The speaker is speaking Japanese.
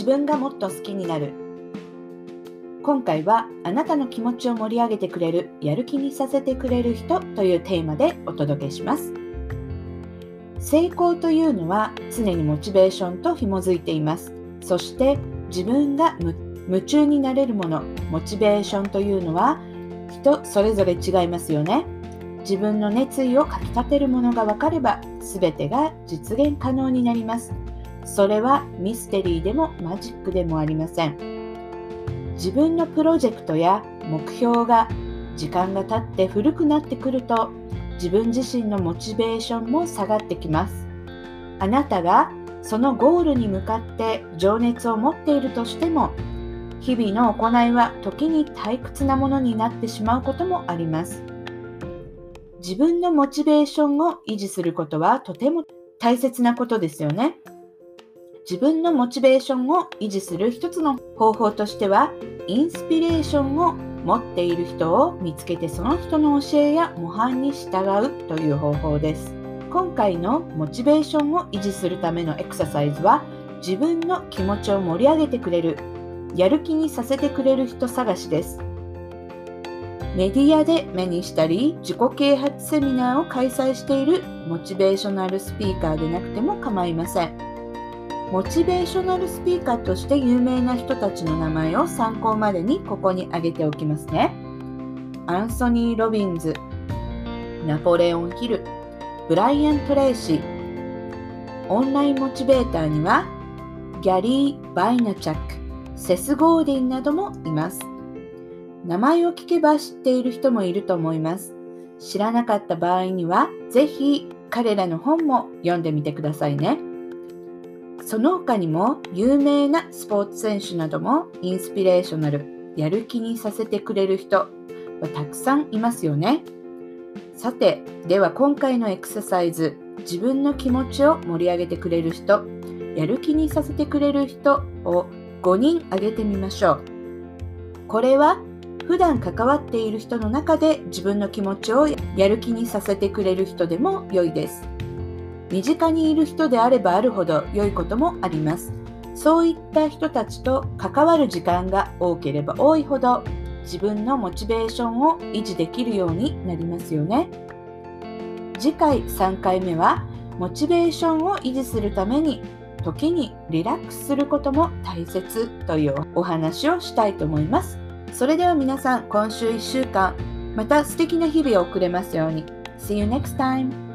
自分がもっと好きになる。今回はあなたの気持ちを盛り上げてくれる、やる気にさせてくれる人というテーマでお届けします。成功というのは常にモチベーションと紐づいています。そして自分が夢中になれるもの、モチベーションというのは人それぞれ違いますよね。自分の熱意をかきたてるものが分かれば、全てが実現可能になります。それはミステリーでもマジックでもありません。自分のプロジェクトや目標が時間が経って古くなってくると、自分自身のモチベーションも下がってきます。あなたがそのゴールに向かって情熱を持っているとしても、日々の行いは時に退屈なものになってしまうこともあります。自分のモチベーションを維持することはとても大切なことですよね。自分のモチベーションを維持する一つの方法としては、インスピレーションを持っている人を見つけて、その人の教えや模範に従うという方法です。今回のモチベーションを維持するためのエクササイズは、自分の気持ちを盛り上げてくれる、やる気にさせてくれる人探しです。メディアで目にしたり、自己啓発セミナーを開催しているモチベーショナルスピーカーでなくても構いません。モチベーショナルスピーカーとして有名な人たちの名前を参考までにここに挙げておきますね。アンソニー・ロビンズ、ナポレオン・ヒル、ブライアン・トレイシー。オンラインモチベーターにはギャリー・バイナチャック、セス・ゴーディンなどもいます。名前を聞けば知っている人もいると思います。知らなかった場合には、ぜひ彼らの本も読んでみてくださいね。その他にも有名なスポーツ選手などもインスピレーショナル、やる気にさせてくれる人はたくさんいますよね。さて、では今回のエクササイズ、自分の気持ちを盛り上げてくれる人、やる気にさせてくれる人を5人挙げてみましょう。これは普段関わっている人の中で自分の気持ちをやる気にさせてくれる人でも良いです。身近にいる人であればあるほど良いこともあります。そういった人たちと関わる時間が多ければ多いほど、自分のモチベーションを維持できるようになりますよね。次回3回目は、モチベーションを維持するために時にリラックスすることも大切というお話をしたいと思います。それでは皆さん、今週1週間また素敵な日々を送れますように。 See you next time!